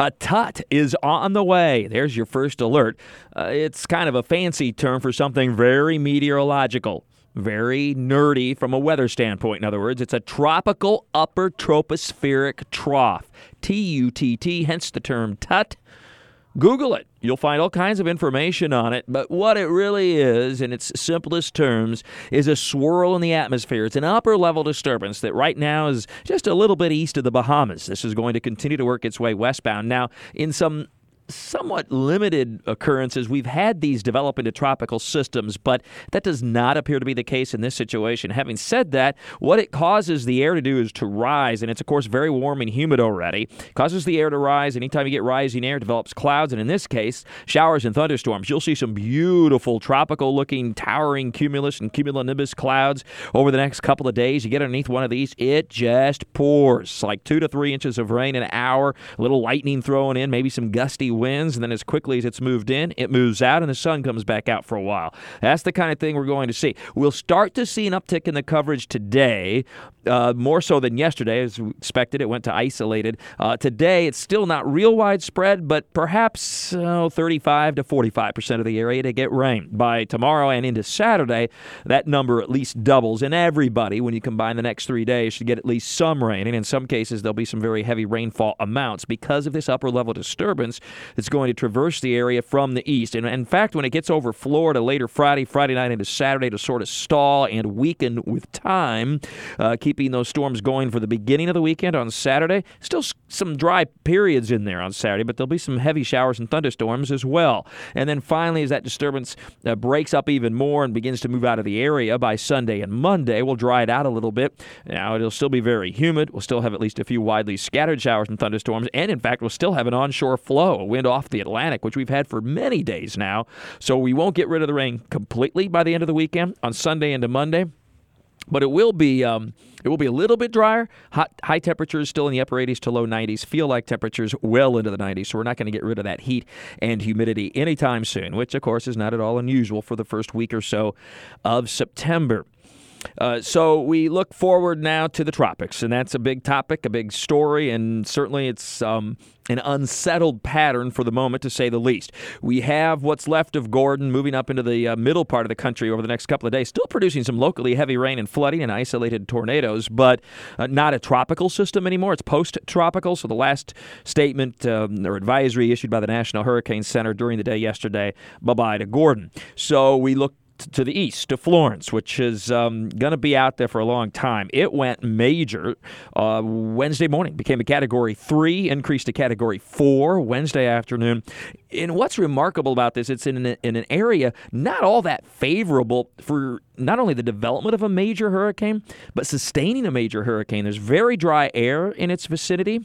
A TUTT is on the way. There's your first alert. It's kind of a fancy term for something very meteorological, very nerdy from a weather standpoint. In other words, it's a tropical upper tropospheric trough, T-U-T-T, hence the term TUTT. Google it. You'll find all kinds of information on it, but what it really is, in its simplest terms, is a swirl in the atmosphere. It's an upper-level disturbance that right now is just a little bit east of the Bahamas. This is going to continue to work its way westbound. Now, in some somewhat limited occurrences, we've had these develop into tropical systems, but that does not appear to be the case in this situation. Having said that, what it causes the air to do is to rise, and it's, of course, very warm and humid already. It causes the air to rise. Anytime you get rising air, it develops clouds, and in this case, showers and thunderstorms. You'll see some beautiful tropical-looking towering cumulus and cumulonimbus clouds over the next couple of days. You get underneath one of these, it just pours like 2 to 3 inches of rain an hour, a little lightning thrown in, maybe some gusty winds, and then as quickly as it's moved in, it moves out, and the sun comes back out for a while. That's the kind of thing we're going to see. We'll start to see an uptick in the coverage today, more so than yesterday. As expected, it went to isolated. Today, it's still not real widespread, but perhaps 35% to 45% of the area to get rain. By tomorrow and into Saturday, that number at least doubles, and everybody, when you combine the next 3 days, should get at least some rain, and in some cases, there'll be some very heavy rainfall amounts because of this upper-level disturbance that's going to traverse the area from the east. And in fact, when it gets over Florida later Friday night into Saturday, to sort of stall and weaken with time, keeping those storms going for the beginning of the weekend on Saturday. Still some dry periods in there on Saturday, but there'll be some heavy showers and thunderstorms as well. And then finally, as that disturbance breaks up even more and begins to move out of the area by Sunday and Monday, we'll dry it out a little bit. Now, it'll still be very humid. We'll still have at least a few widely scattered showers and thunderstorms. And in fact, we'll still have an onshore flow, wind off the Atlantic, which we've had for many days now. So we won't get rid of the rain completely by the end of the weekend on Sunday into Monday. But it will be a little bit drier. High temperatures still in the upper 80s to low 90s. Feel like temperatures well into the 90s. So we're not going to get rid of that heat and humidity anytime soon, which, of course, is not at all unusual for the first week or so of September. So we look forward now to the tropics, and that's a big topic, a big story, and certainly it's an unsettled pattern for the moment, to say the least. We have what's left of Gordon moving up into the middle part of the country over the next couple of days, still producing some locally heavy rain and flooding and isolated tornadoes, but not a tropical system anymore. It's post-tropical, so the last statement or advisory issued by the National Hurricane Center during the day yesterday, bye-bye to Gordon. So we look to the east, to Florence, which is going to be out there for a long time. It went major Wednesday morning, became a Category 3, increased to Category 4 Wednesday afternoon. And what's remarkable about this, it's in an area not all that favorable for not only the development of a major hurricane, but sustaining a major hurricane. There's very dry air in its vicinity.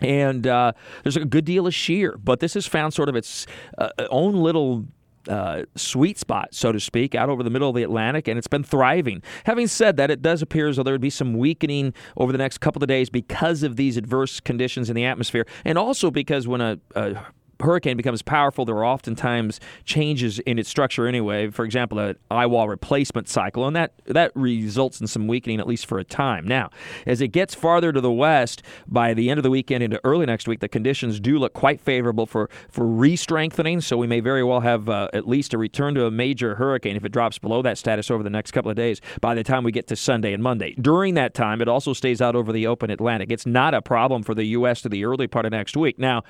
And there's a good deal of shear. But this has found sort of its own little sweet spot, so to speak, out over the middle of the Atlantic, and it's been thriving. Having said that, it does appear as though there would be some weakening over the next couple of days because of these adverse conditions in the atmosphere, and also because when a hurricane becomes powerful, there are oftentimes changes in its structure anyway. For example, an eyewall replacement cycle, and that results in some weakening, at least for a time. Now, as it gets farther to the west, by the end of the weekend into early next week, the conditions do look quite favorable for re-strengthening, so we may very well have at least a return to a major hurricane if it drops below that status over the next couple of days by the time we get to Sunday and Monday. During that time, it also stays out over the open Atlantic. It's not a problem for the U.S. to the early part of next week. Now,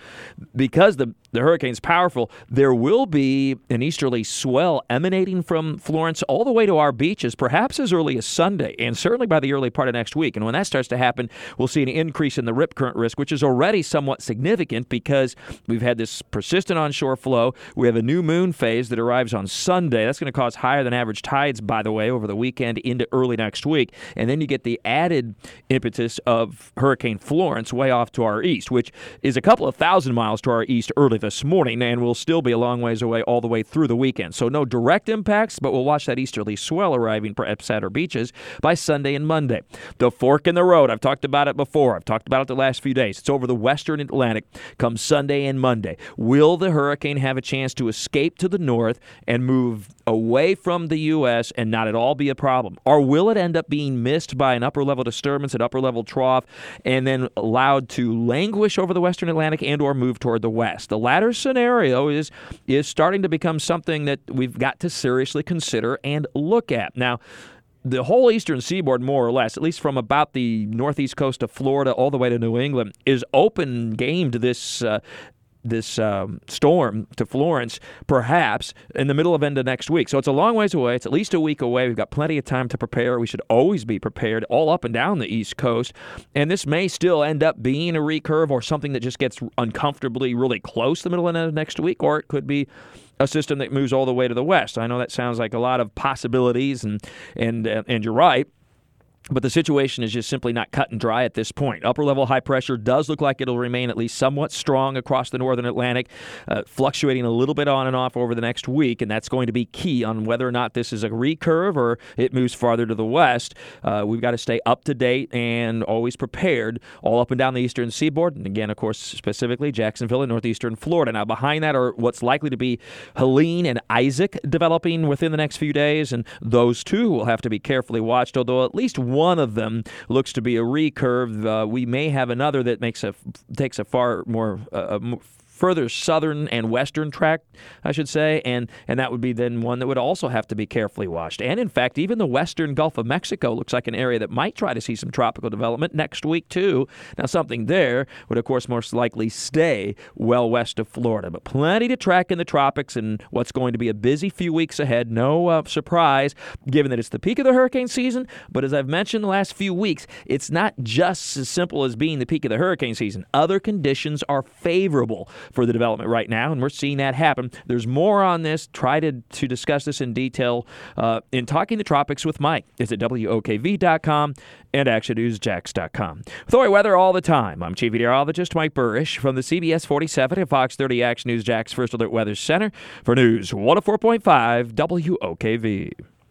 because the hurricane's powerful, there will be an easterly swell emanating from Florence all the way to our beaches, perhaps as early as Sunday, and certainly by the early part of next week. And when that starts to happen, we'll see an increase in the rip current risk, which is already somewhat significant because we've had this persistent onshore flow. We have a new moon phase that arrives on Sunday. That's going to cause higher than average tides, by the way, over the weekend into early next week. And then you get the added impetus of Hurricane Florence way off to our east, which is a couple of thousand miles to our east early early this morning, and we'll still be a long ways away all the way through the weekend. So no direct impacts, but we'll watch that easterly swell arriving perhaps at our beaches by Sunday and Monday. The fork in the road, I've talked about it before. I've talked about it the last few days. It's over the western Atlantic come Sunday and Monday. Will the hurricane have a chance to escape to the north and move away from the U.S. and not at all be a problem? Or will it end up being missed by an upper-level disturbance, an upper-level trough, and then allowed to languish over the western Atlantic and or move toward the west? The latter scenario is starting to become something that we've got to seriously consider and look at. Now, the whole eastern seaboard, more or less, at least from about the northeast coast of Florida all the way to New England, is open game to this storm, to Florence, perhaps in the middle of end of next week. So it's a long ways away. It's at least a week away. We've got plenty of time to prepare. We should always be prepared all up and down the East Coast. And this may still end up being a recurve or something that just gets uncomfortably really close the middle and end of next week, or it could be a system that moves all the way to the west. I know that sounds like a lot of possibilities, and you're right. But the situation is just simply not cut and dry at this point. Upper-level high pressure does look like it'll remain at least somewhat strong across the northern Atlantic, fluctuating a little bit on and off over the next week, and that's going to be key on whether or not this is a recurve or it moves farther to the west. We've got to stay up to date and always prepared all up and down the eastern seaboard, and again, of course, specifically Jacksonville and northeastern Florida. Now, behind that are what's likely to be Helene and Isaac developing within the next few days, and those two will have to be carefully watched, although at least one of them looks to be a recurve. We may have another that takes a far more further southern and western track, I should say, and that would be then one that would also have to be carefully watched. And, in fact, even the western Gulf of Mexico looks like an area that might try to see some tropical development next week, too. Now, something there would, of course, most likely stay well west of Florida. But plenty to track in the tropics and what's going to be a busy few weeks ahead. No surprise, given that it's the peak of the hurricane season. But as I've mentioned the last few weeks, it's not just as simple as being the peak of the hurricane season. Other conditions are favorable for the development right now, and we're seeing that happen. There's more on this. Try to discuss this in detail in Talking the Tropics with Mike. It's at WOKV.com and ActionNewsJax.com. With OI weather all the time, I'm Chief Meteorologist Mike Burish from the CBS 47 and Fox 30 Action News Jax First Alert Weather Center for News 104.5 WOKV.